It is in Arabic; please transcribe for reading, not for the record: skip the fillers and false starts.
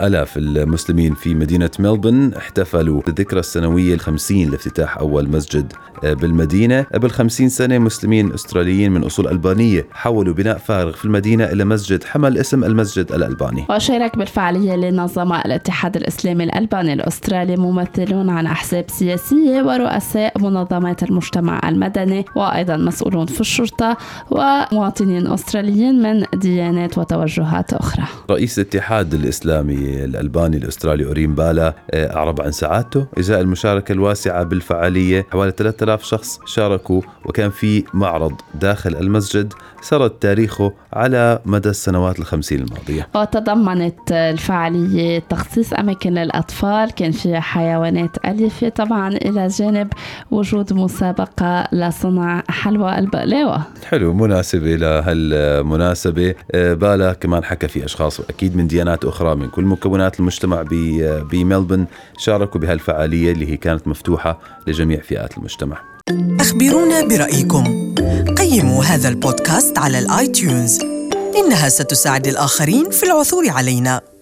آلاف المسلمين في مدينة ملبورن احتفلوا بالذكرى السنوية ال50 لافتتاح أول مسجد بالمدينة. قبل 50 سنة مسلمين أستراليين من أصول ألبانية حولوا بناء فارغ في المدينة إلى مسجد حمل اسم المسجد الألباني. وشارك بالفعالية اللي نظمها الاتحاد الإسلامي الألباني الأسترالي ممثلون عن أحزاب سياسية ورؤساء منظمات المجتمع المدني وأيضا مسؤولون في الشرطة ومواطنين أستراليين من ديانات وتوجهات أخرى. رئيس الاتحاد الإسلامي الألباني الأسترالي أورينبالا أعرب عن سعادته إزاء المشاركة الواسعة بالفعالية. حوالي 3,000 شخص شاركوا، وكان في معرض داخل المسجد سرد تاريخه على مدى السنوات 50 الماضية. وتضمنت الفعالية تخصيص أماكن للأطفال، كان فيها حيوانات أليفة طبعا، إلى جانب وجود مسابقة لصنع حلوى البقلاوة. حلو، مناسبة لهالمناسبة. بالا كمان حكى في أشخاص أكيد من ديانات أخرى من كل مكونات المجتمع بملبورن شاركوا بهالفعالية اللي هي كانت مفتوحة لجميع فئات المجتمع. أخبرونا برأيكم، قيموا هذا البودكاست على الآيتونز، إنها ستساعد الآخرين في العثور علينا.